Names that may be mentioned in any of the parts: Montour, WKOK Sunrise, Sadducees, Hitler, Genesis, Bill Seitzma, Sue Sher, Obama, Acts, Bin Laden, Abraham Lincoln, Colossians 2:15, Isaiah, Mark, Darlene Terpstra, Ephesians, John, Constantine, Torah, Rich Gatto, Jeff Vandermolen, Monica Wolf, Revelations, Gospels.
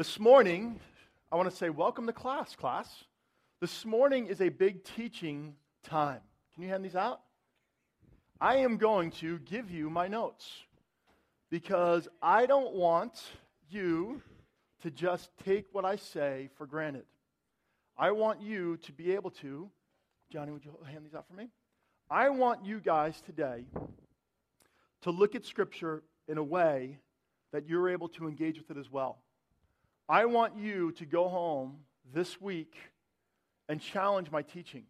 This morning, I want to say welcome to class, class. This morning is a big teaching time. Can you hand these out? I am going to give you my notes because I don't want you to just take what I say for granted. I want you to be able to, Johnny, would you hand these out for me? I want you guys today to look at Scripture in a way that you're able to engage with it as well. I want you to go home this week and challenge my teaching.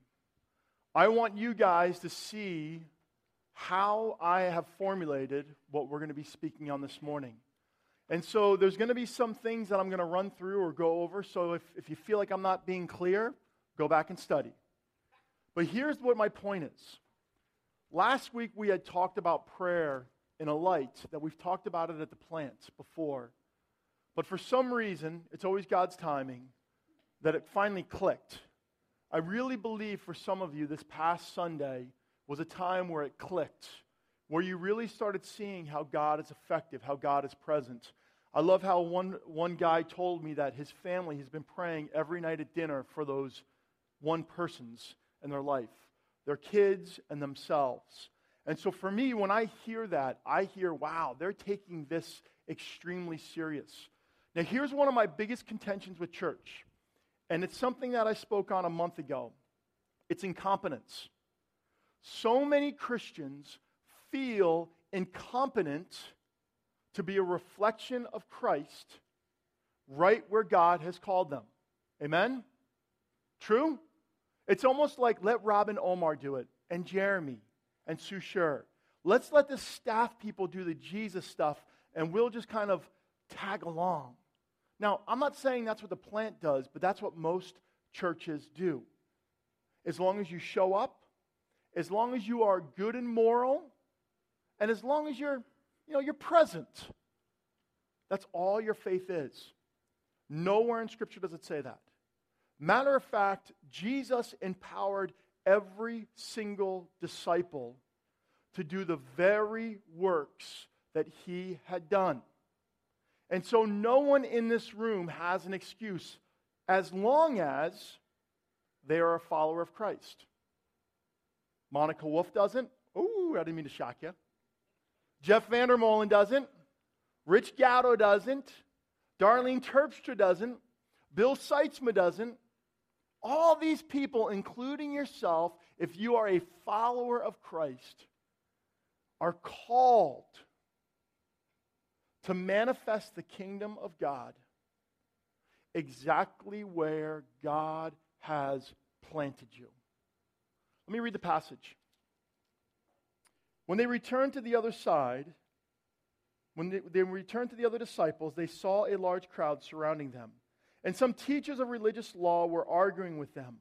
I want you guys to see how I have formulated what we're going to be speaking on this morning. And so there's going to be some things that I'm going to run through or go over. So if you feel like I'm not being clear, go back and study. But here's what my point is. Last week we had talked about prayer in a light that we've talked about it at the plant before. But for some reason, it's always God's timing that it finally clicked. I really believe for some of you this past Sunday was a time where it clicked, where you really started seeing how God is effective, how God is present. I love how one guy told me that his family has been praying every night at dinner for those one persons in their life, their kids and themselves. And so for me, when I hear that, I hear, wow, they're taking this extremely serious. Now, here's one of my biggest contentions with church, and it's something that I spoke on a month ago. It's incompetence. So many Christians feel incompetent to be a reflection of Christ right where God has called them. Amen? True? It's almost like let Rob and Omar do it, and Jeremy, and Sue Sher. Let's let the staff people do the Jesus stuff, and we'll just kind of tag along. Now, I'm not saying that's what the plant does, but that's what most churches do. As long as you show up, as long as you are good and moral, and as long as you're present. That's all your faith is. Nowhere in Scripture does it say that. Matter of fact, Jesus empowered every single disciple to do the very works that he had done. And so no one in this room has an excuse as long as they are a follower of Christ. Monica Wolf doesn't. Ooh, I didn't mean to shock you. Jeff Vandermolen doesn't. Rich Gatto doesn't. Darlene Terpstra doesn't. Bill Seitzma doesn't. All these people, including yourself, if you are a follower of Christ, are called to manifest the kingdom of God exactly where God has planted you. Let me read the passage. When they returned to the other side, when they returned to the other disciples, they saw a large crowd surrounding them. And some teachers of religious law were arguing with them.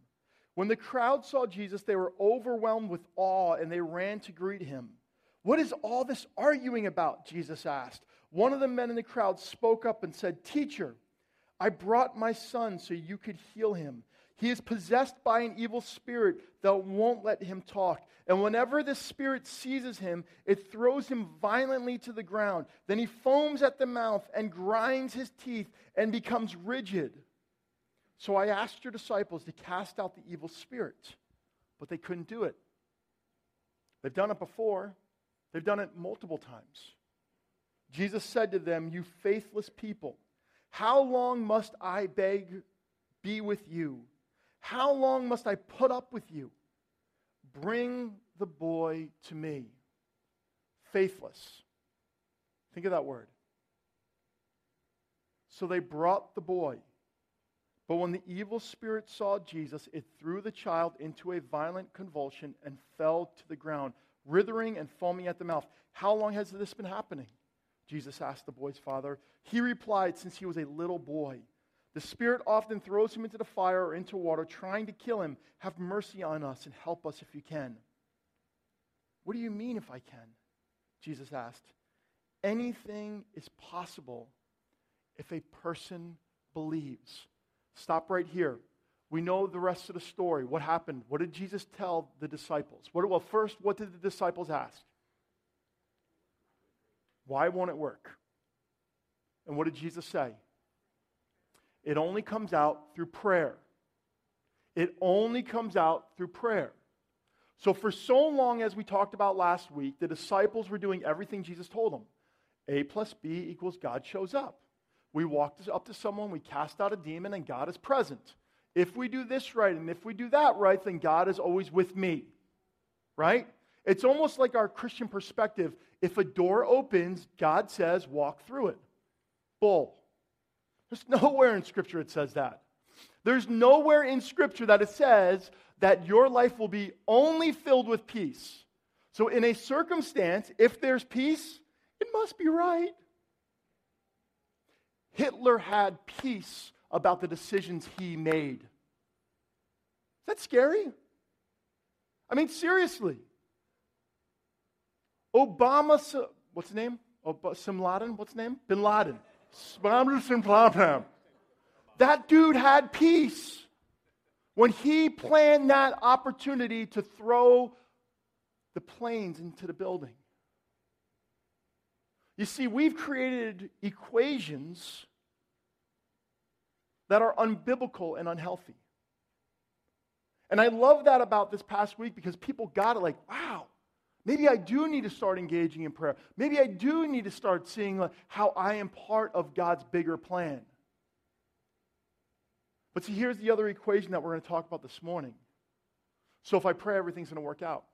When the crowd saw Jesus, they were overwhelmed with awe, and they ran to greet him. "What is all this arguing about?" Jesus asked. One of the men in the crowd spoke up and said, "Teacher, I brought my son so you could heal him. He is possessed by an evil spirit that won't let him talk. And whenever this spirit seizes him, it throws him violently to the ground. Then he foams at the mouth and grinds his teeth and becomes rigid. So I asked your disciples to cast out the evil spirit, but they couldn't do it. They've done it before. They've done it multiple times." Jesus said to them, "You faithless people, how long must I be with you? How long must I put up with you? Bring the boy to me." Faithless. Think of that word. So they brought the boy. But when the evil spirit saw Jesus, it threw the child into a violent convulsion and fell to the ground, writhing and foaming at the mouth. "How long has this been happening?" Jesus asked the boy's father. He replied, "Since he was a little boy. The spirit often throws him into the fire or into water, trying to kill him. Have mercy on us and help us if you can." "What do you mean if I can?" Jesus asked. "Anything is possible if a person believes." Stop right here. We know the rest of the story. What happened? What did Jesus tell the disciples? Well, first, what did the disciples ask? Why won't it work? And what did Jesus say? It only comes out through prayer. It only comes out through prayer. So for so long, as we talked about last week, the disciples were doing everything Jesus told them. A plus B equals God shows up. We walked up to someone, we cast out a demon, and God is present. If we do this right and if we do that right, then God is always with me. Right? It's almost like our Christian perspective. If a door opens, God says, walk through it. Bull. There's nowhere in Scripture it says that. There's nowhere in Scripture that it says that your life will be only filled with peace. So in a circumstance, if there's peace, it must be right. Hitler had peace about the decisions he made. Is that scary? I mean, seriously. Obama, what's his name? Bin Laden. That dude had peace when he planned that opportunity to throw the planes into the building. You see, we've created equations that are unbiblical and unhealthy. And I love that about this past week because people got it like, wow. Maybe I do need to start engaging in prayer. Maybe I do need to start seeing how I am part of God's bigger plan. But see, here's the other equation that we're going to talk about this morning. So if I pray, everything's going to work out.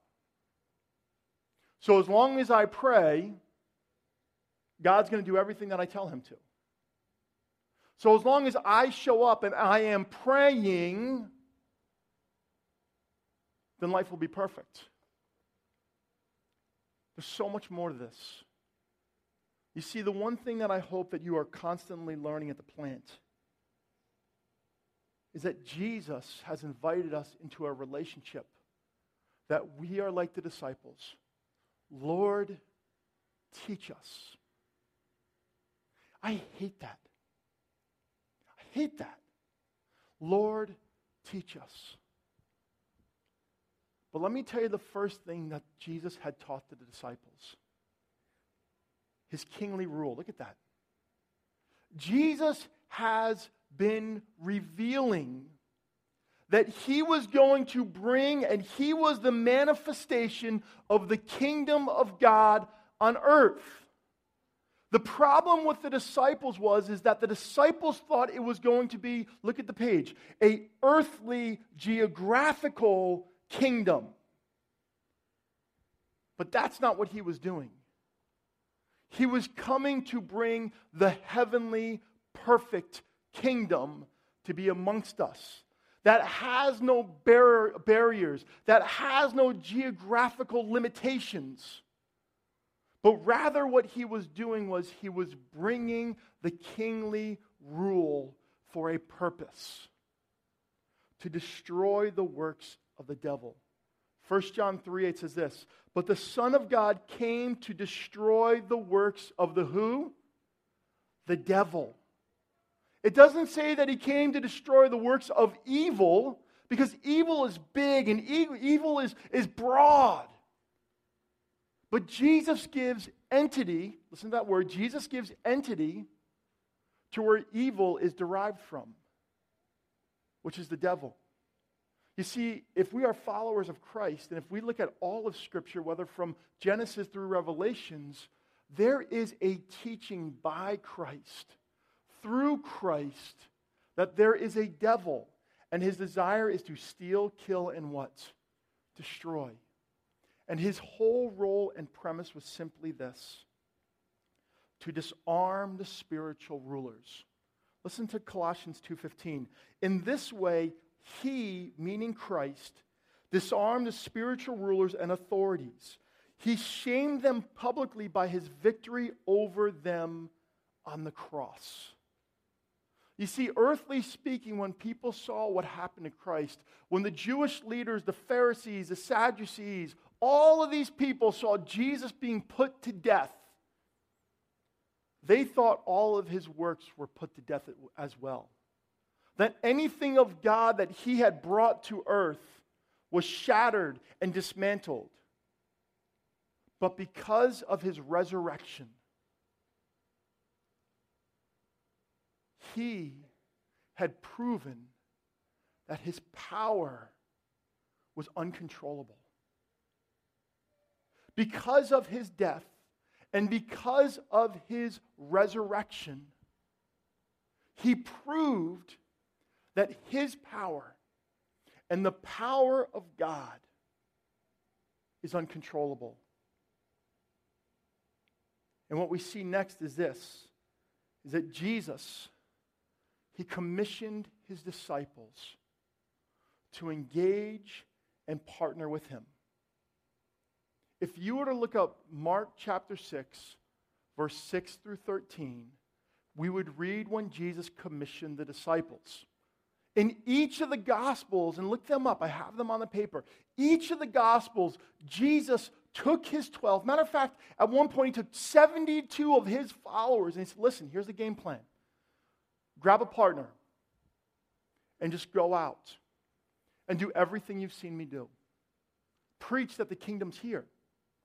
So as long as I pray, God's going to do everything that I tell him to. So as long as I show up and I am praying, then life will be perfect. There's so much more to this. You see, the one thing that I hope that you are constantly learning at the plant is that Jesus has invited us into a relationship that we are like the disciples. Lord, teach us. I hate that. I hate that. Lord, teach us. But let me tell you the first thing that Jesus had taught to the disciples. His kingly rule. Look at that. Jesus has been revealing that he was going to bring, and he was the manifestation of the kingdom of God on earth. The problem with the disciples was that the disciples thought it was going to be, look at the page, an earthly geographical kingdom. But that's not what he was doing. He was coming to bring the heavenly, perfect kingdom to be amongst us that has no barriers, that has no geographical limitations. But rather, what he was doing was he was bringing the kingly rule for a purpose, to destroy the works of the devil. 1 John 3:8 says this, but the Son of God came to destroy the works of the who? The devil. It doesn't say that he came to destroy the works of evil, because evil is big and evil is broad. But Jesus gives entity, listen to that word, Jesus gives entity to where evil is derived from, which is the devil. You see, if we are followers of Christ, and if we look at all of Scripture, whether from Genesis through Revelations, there is a teaching by Christ, through Christ, that there is a devil, and his desire is to steal, kill, and what? Destroy. And his whole role and premise was simply this, to disarm the spiritual rulers. Listen to Colossians 2:15. In this way, he, meaning Christ, disarmed the spiritual rulers and authorities. He shamed them publicly by his victory over them on the cross. You see, earthly speaking, when people saw what happened to Christ, when the Jewish leaders, the Pharisees, the Sadducees, all of these people saw Jesus being put to death, they thought all of his works were put to death as well. That anything of God that he had brought to earth was shattered and dismantled. But because of his resurrection, he had proven that his power was uncontrollable. Because of his death and because of his resurrection, he proved that his power and the power of God is uncontrollable. And what we see next is this, is that Jesus, he commissioned his disciples to engage and partner with him. If you were to look up Mark chapter 6, verse 6 through 13, we would read when Jesus commissioned the disciples. In each of the Gospels, and look them up, I have them on the paper. Each of the Gospels, Jesus took his 12. Matter of fact, at one point he took 72 of his followers and he said, listen, here's the game plan. Grab a partner and just go out and do everything you've seen me do. Preach that the kingdom's here.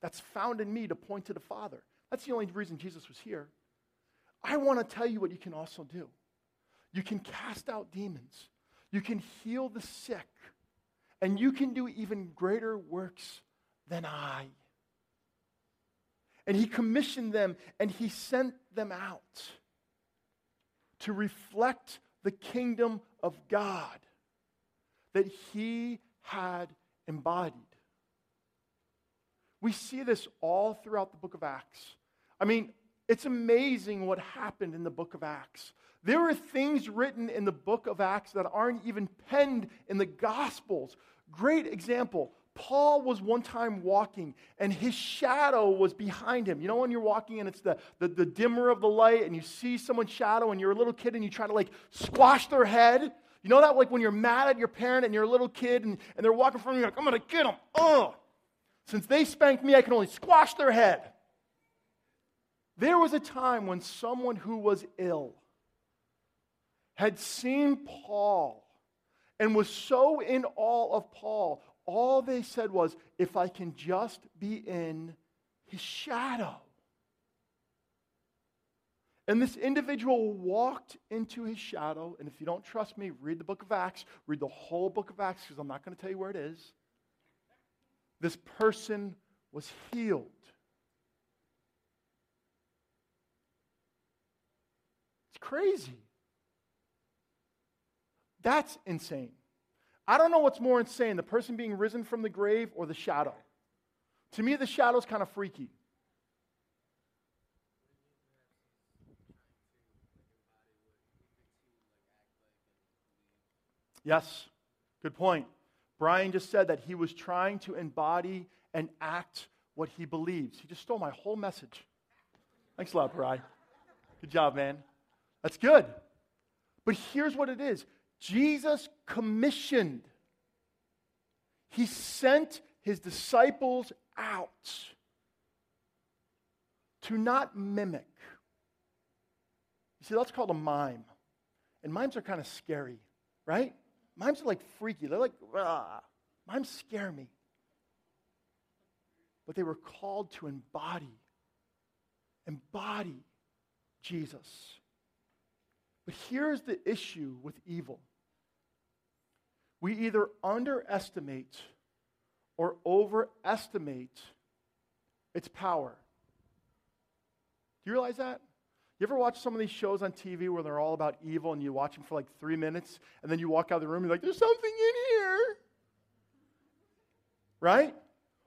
That's found in me to point to the Father. That's the only reason Jesus was here. I want to tell you what you can also do. You can cast out demons. You can heal the sick. And you can do even greater works than I. And he commissioned them and he sent them out to reflect the kingdom of God that he had embodied. We see this all throughout the book of Acts. I mean, it's amazing what happened in the book of Acts. There are things written in the book of Acts that aren't even penned in the Gospels. Great example. Paul was one time walking, and his shadow was behind him. You know when you're walking, and it's the dimmer of the light, and you see someone's shadow, and you're a little kid, and you try to, like, squash their head? You know that, like, when you're mad at your parent, and you're a little kid, and they're walking from you, you're like, I'm going to get them. Since they spanked me, I can only squash their head. There was a time when someone who was ill had seen Paul and was so in awe of Paul, all they said was, if I can just be in his shadow. And this individual walked into his shadow, and if you don't trust me, read the book of Acts, read the whole book of Acts, because I'm not going to tell you where it is. This person was healed. It's crazy. That's insane. I don't know what's more insane, the person being risen from the grave or the shadow. To me, the shadow's kind of freaky. Yes, good point. Brian just said that he was trying to embody and act what he believes. He just stole my whole message. Thanks a lot, Brian. Good job, man. That's good. But here's what it is. Jesus commissioned. He sent his disciples out to not mimic. You see, that's called a mime. And mimes are kind of scary, right? Mimes are like freaky. They're like, ah, mimes scare me. But they were called to embody Jesus. But here's the issue with evil. We either underestimate or overestimate its power. Do you realize that? You ever watch some of these shows on TV where they're all about evil and you watch them for like 3 minutes and then you walk out of the room and you're like, there's something in here. Right?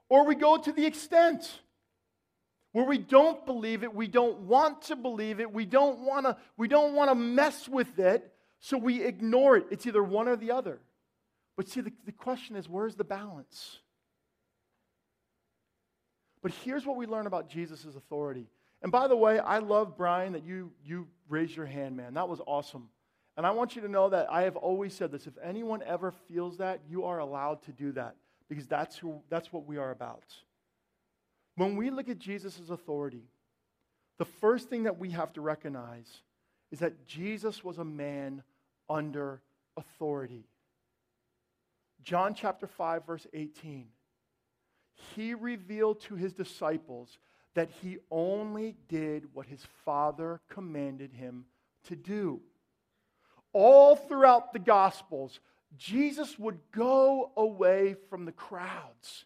Or we go to the extent where we don't believe it, we don't want to believe it, we don't want to mess with it, so we ignore it. It's either one or the other. But see, the question is, where's the balance? But here's what we learn about Jesus' authority. And by the way, I love, Brian, that you raised your hand, man. That was awesome. And I want you to know that I have always said this. If anyone ever feels that, you are allowed to do that because that's what we are about. When we look at Jesus' authority, the first thing that we have to recognize is that Jesus was a man under authority. John chapter 5, verse 18. He revealed to his disciples that he only did what his Father commanded him to do. all throughout the Gospels, Jesus would go away from the crowds.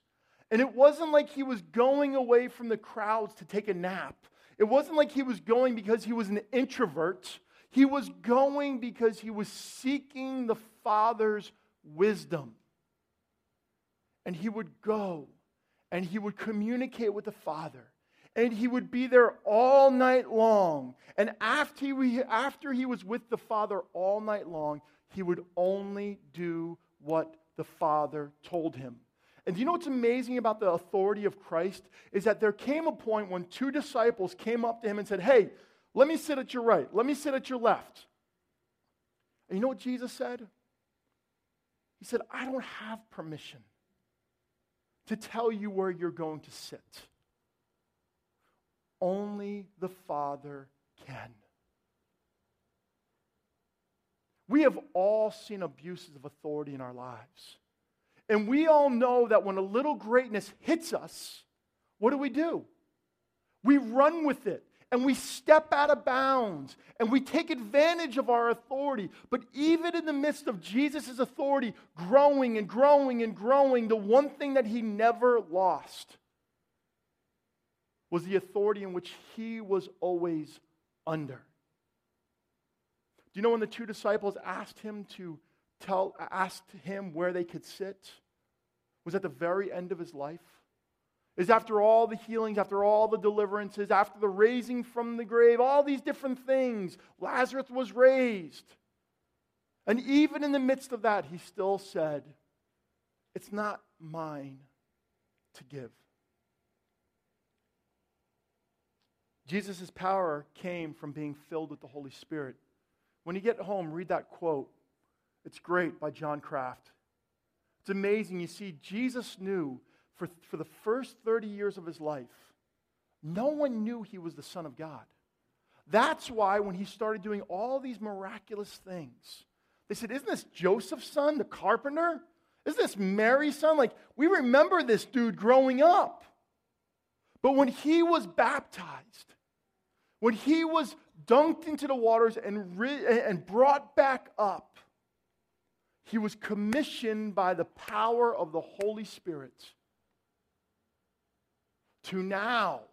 And it wasn't like he was going away from the crowds to take a nap. It wasn't like he was going because he was an introvert. He was going because he was seeking the Father's wisdom. And he would go, and he would communicate with the Father. And he would be there all night long. And after he was with the Father all night long, he would only do what the Father told him. And do you know what's amazing about the authority of Christ? Is that there came a point when two disciples came up to him and said, "Hey, let me sit at your right. Let me sit at your left." And you know what Jesus said? He said, "I don't have permission to tell you where you're going to sit. Only the Father can." We have all seen abuses of authority in our lives. And we all know that when a little greatness hits us, what do? We run with it, and we step out of bounds, and we take advantage of our authority. But even in the midst of Jesus' authority growing and growing and growing, the one thing that he never lost was the authority in which he was always under. Do you know when the two disciples asked him where they could sit? Was at the very end of his life. Is after all the healings, after all the deliverances, after the raising from the grave, all these different things. Lazarus was raised. And even in the midst of that, he still said, "It's not mine to give." Jesus' power came from being filled with the Holy Spirit. When you get home, read that quote. It's great, by John Kraft. It's amazing. You see, Jesus knew for the first 30 years of his life, no one knew he was the Son of God. That's why when he started doing all these miraculous things, they said, "Isn't this Joseph's son, the carpenter? Isn't this Mary's son? Like, we remember this dude growing up." But when he was baptized, when he was dunked into the waters and brought back up, he was commissioned by the power of the Holy Spirit to now,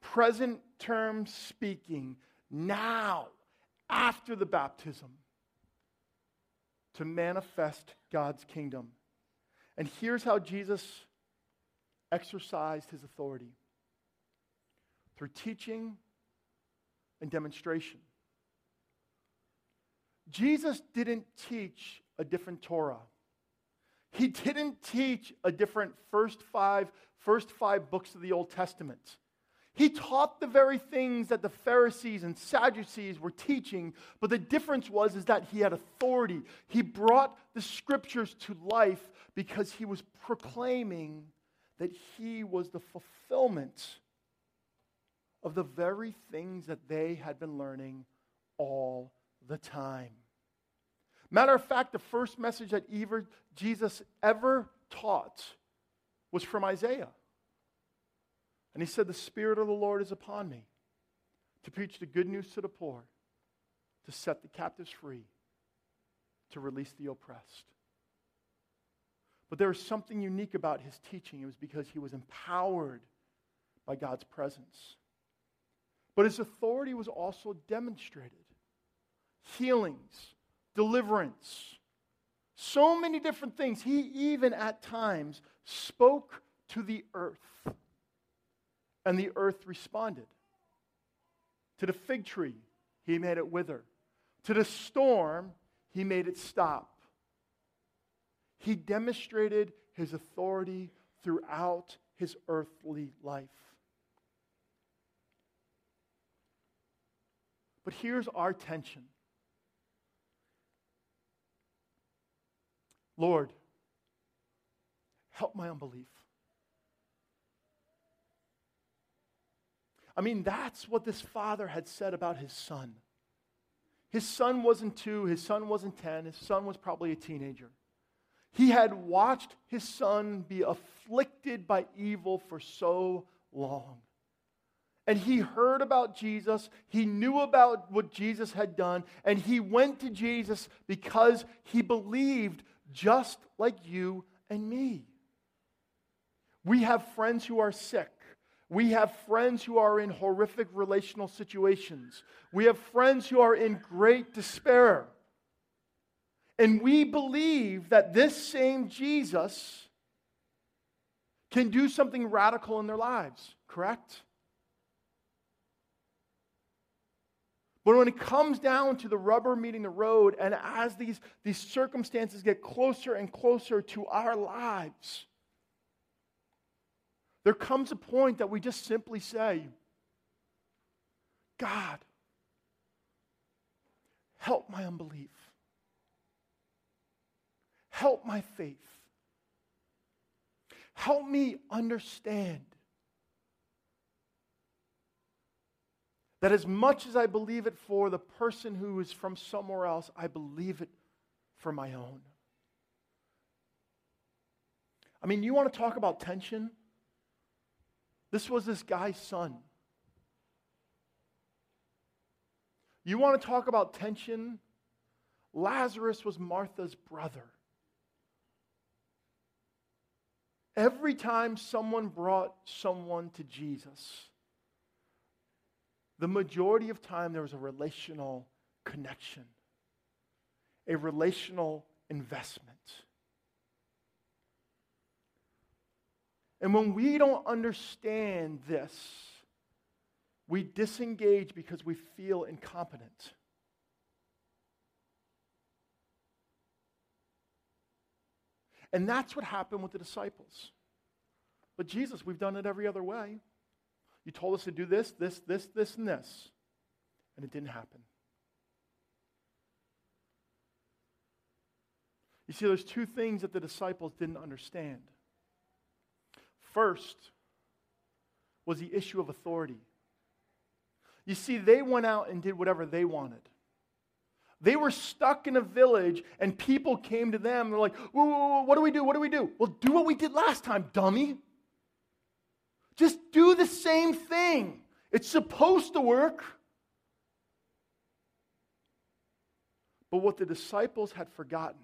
present term speaking, now, after the baptism, to manifest God's kingdom. And here's how Jesus exercised his authority: through teaching and demonstration. Jesus didn't teach a different Torah. He didn't teach a different first five books of the Old Testament. He taught the very things that the Pharisees and Sadducees were teaching, but the difference was that he had authority. He brought the Scriptures to life because he was proclaiming that he was the fulfillment of the very things that they had been learning all the time. Matter of fact, the first message that Jesus ever taught was from Isaiah. And he said, "The Spirit of the Lord is upon me to preach the good news to the poor, to set the captives free, to release the oppressed." But there was something unique about his teaching. It was because he was empowered by God's presence. But his authority was also demonstrated. Healings, deliverance, so many different things. He even at times spoke to the earth, and the earth responded. To the fig tree, he made it wither. To the storm, he made it stop. He demonstrated his authority throughout his earthly life. But here's our tension. "Lord, help my unbelief." I mean, that's what this father had said about his son. His son wasn't 2, his son wasn't 10, his son was probably a teenager. He had watched his son be afflicted by evil for so long. And he heard about Jesus. He knew about what Jesus had done. And he went to Jesus because he believed, just like you and me. We have friends who are sick. We have friends who are in horrific relational situations. We have friends who are in great despair. And we believe that this same Jesus can do something radical in their lives, correct? But when it comes down to the rubber meeting the road, and as these circumstances get closer and closer to our lives, there comes a point that we just simply say, God, help my unbelief. Help my faith. Help me understand that as much as I believe it for the person who is from somewhere else, I believe it for my own. I mean, you want to talk about tension? This was this guy's son. You want to talk about tension? Lazarus was Martha's brother. Every time someone brought someone to Jesus, the majority of time there was a relational connection, a relational investment. And when we don't understand this, we disengage because we feel incompetent. And that's what happened with the disciples. But Jesus, we've done it every other way. You told us to do this, this, this, this, and this. And it didn't happen. You see, there's two things that the disciples didn't understand. First was the issue of authority. You see, they went out and did whatever they wanted. They were stuck in a village, and people came to them. They're like, whoa, whoa, whoa, what do we do? What do we do? Well, do what we did last time, dummy. Just do the same thing. It's supposed to work. But what the disciples had forgotten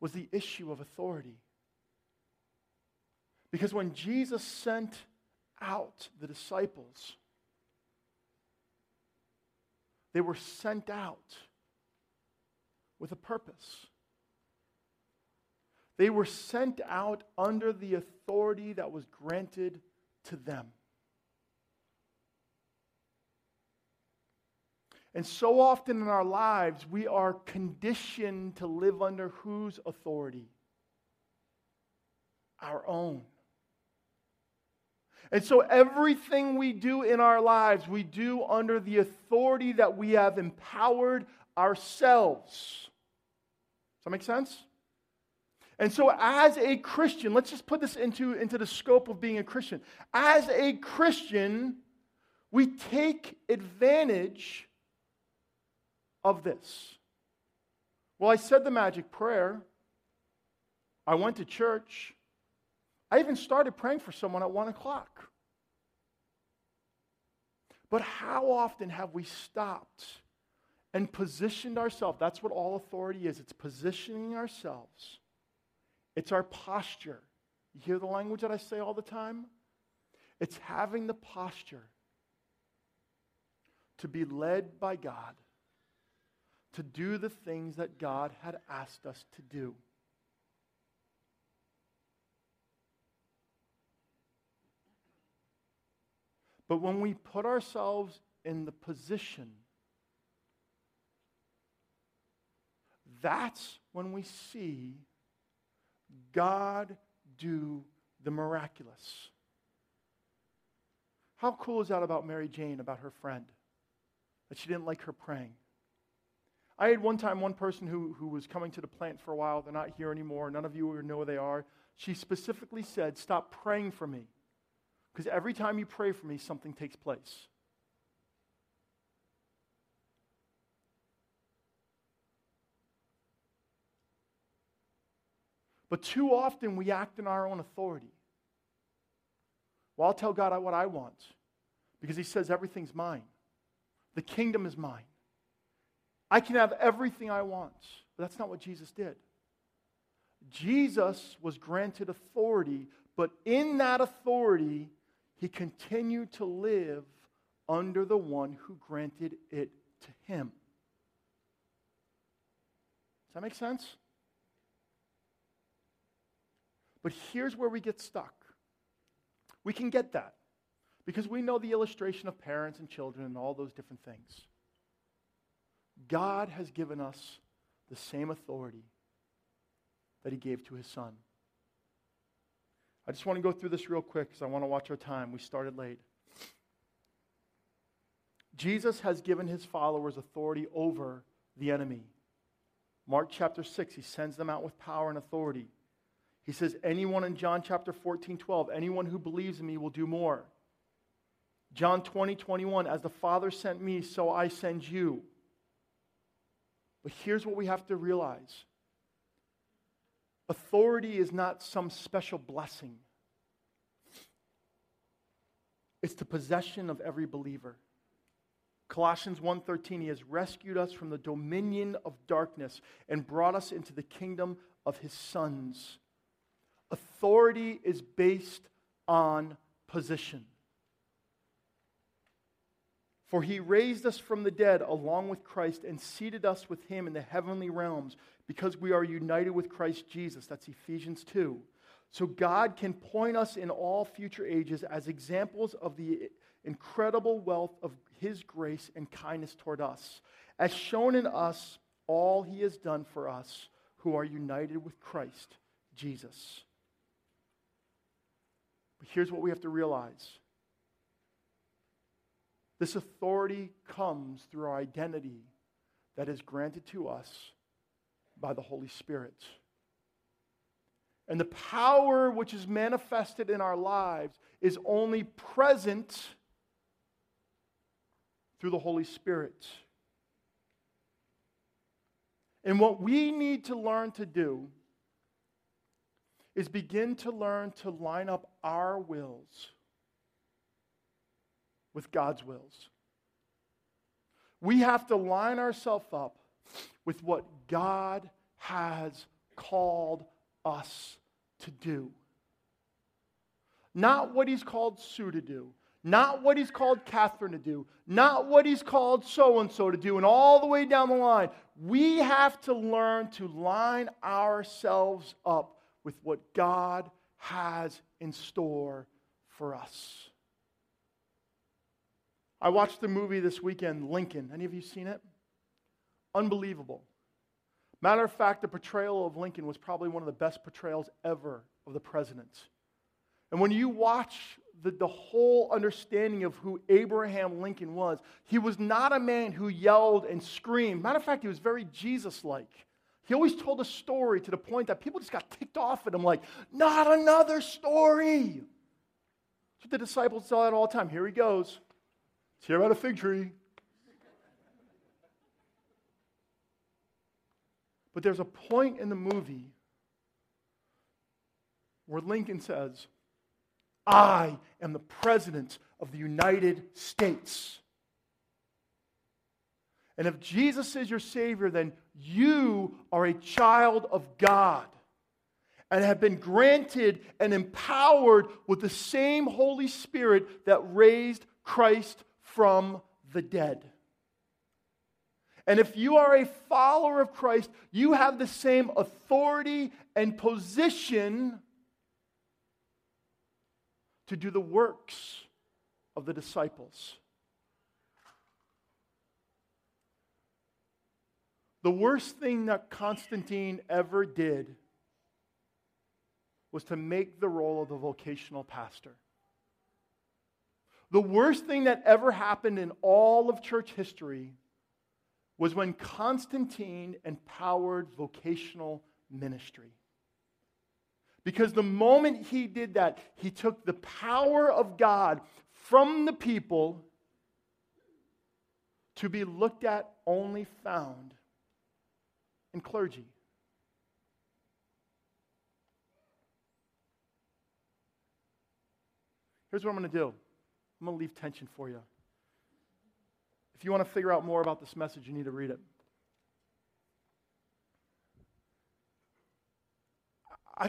was the issue of authority. Because when Jesus sent out the disciples, they were sent out with a purpose. They were sent out under the authority that was granted to them. And so often in our lives, we are conditioned to live under whose authority? Our own. And so everything we do in our lives, we do under the authority that we have empowered ourselves. Does that make sense? And so as a Christian, let's just put this into the scope of being a Christian. As a Christian, we take advantage of this. Well, I said the magic prayer. I went to church. I even started praying for someone at 1 o'clock. But how often have we stopped and positioned ourselves? That's what all authority is. It's positioning ourselves. It's our posture. You hear the language that I say all the time? It's having the posture to be led by God, to do the things that God had asked us to do. But when we put ourselves in the position, that's when we see God do the miraculous. How cool is that about Mary Jane, about her friend? That she didn't like her praying. I had one time one person who was coming to the plant for a while. They're not here anymore. None of you know where they are. She specifically said, stop praying for me. Because every time you pray for me, something takes place. But too often we act in our own authority. Well, I'll tell God what I want, because he says everything's mine. The kingdom is mine. I can have everything I want. But that's not what Jesus did. Jesus was granted authority, but in that authority, he continued to live under the one who granted it to him. Does that make sense? But here's where we get stuck. We can get that because we know the illustration of parents and children and all those different things. God has given us the same authority that he gave to his son. I just want to go through this real quick because I want to watch our time. We started late. Jesus has given his followers authority over the enemy. Mark chapter 6, he sends them out with power and authority. He says, anyone in John chapter 14:12, anyone who believes in me will do more. John 20:21, as the Father sent me, so I send you. But here's what we have to realize. Authority is not some special blessing. It's the possession of every believer. Colossians 1:13, he has rescued us from the dominion of darkness and brought us into the kingdom of his sons. Authority is based on position. For he raised us from the dead along with Christ and seated us with him in the heavenly realms because we are united with Christ Jesus. That's Ephesians 2. So God can point us in all future ages as examples of the incredible wealth of his grace and kindness toward us, as shown in us all he has done for us who are united with Christ Jesus. But here's what we have to realize. This authority comes through our identity that is granted to us by the Holy Spirit. And the power which is manifested in our lives is only present through the Holy Spirit. And what we need to learn to do is begin to learn to line up our wills with God's wills. We have to line ourselves up with what God has called us to do. Not what he's called Sue to do. Not what he's called Catherine to do. Not what he's called so-and-so to do. And all the way down the line, we have to learn to line ourselves up with what God has in store for us. I watched the movie this weekend, Lincoln. Any of you seen it? Unbelievable. Matter of fact, the portrayal of Lincoln was probably one of the best portrayals ever of the president. And when you watch the whole understanding of who Abraham Lincoln was, he was not a man who yelled and screamed. Matter of fact, he was very Jesus-like. He always told a story to the point that people just got ticked off at him like, not another story. That's what the disciples tell that all the time. Here he goes. Tear out a fig tree. But there's a point in the movie where Lincoln says, I am the president of the United States. And if Jesus is your Savior, then you are a child of God and have been granted and empowered with the same Holy Spirit that raised Christ from the dead. And if you are a follower of Christ, you have the same authority and position to do the works of the disciples. The worst thing that Constantine ever did was to make the role of the vocational pastor. The worst thing that ever happened in all of church history was when Constantine empowered vocational ministry. Because the moment he did that, he took the power of God from the people to be looked at only found in clergy. Here's what I'm going to do. I'm going to leave tension for you. If you want to figure out more about this message, you need to read it. I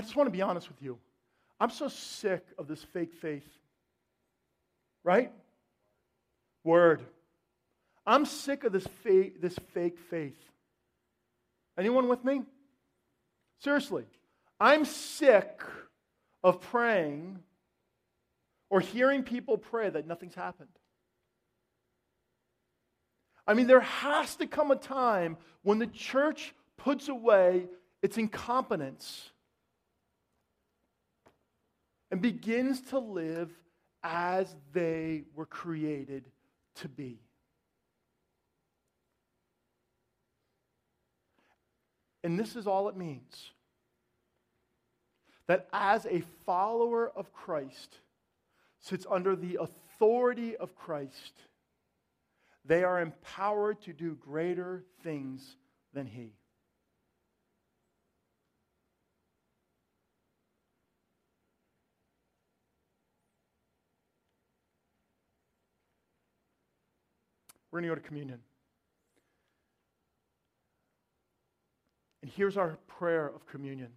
just want to be honest with you. I'm so sick of this fake faith. Right? Word. I'm sick of this fake faith. Anyone with me? Seriously. I'm sick of praying or hearing people pray that nothing's happened. I mean, there has to come a time when the church puts away its incompetence and begins to live as they were created to be. And this is all it means. That as a follower of Christ sits under the authority of Christ, they are empowered to do greater things than He. We're going to go to communion. And here's our prayer of communion.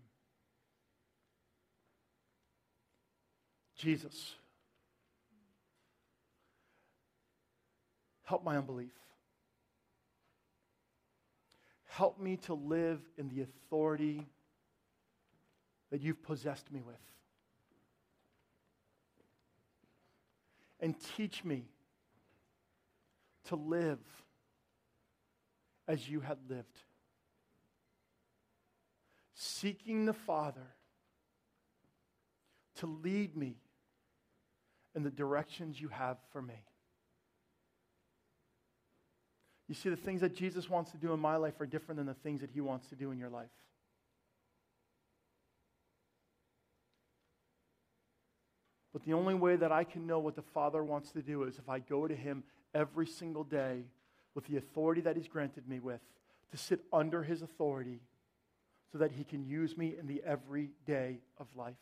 Jesus, help my unbelief. Help me to live in the authority that you've possessed me with. And teach me to live as you had lived, seeking the Father to lead me in the directions you have for me. You see, the things that Jesus wants to do in my life are different than the things that He wants to do in your life. But the only way that I can know what the Father wants to do is if I go to Him every single day with the authority that He's granted me with, to sit under His authority so that He can use me in the everyday of life.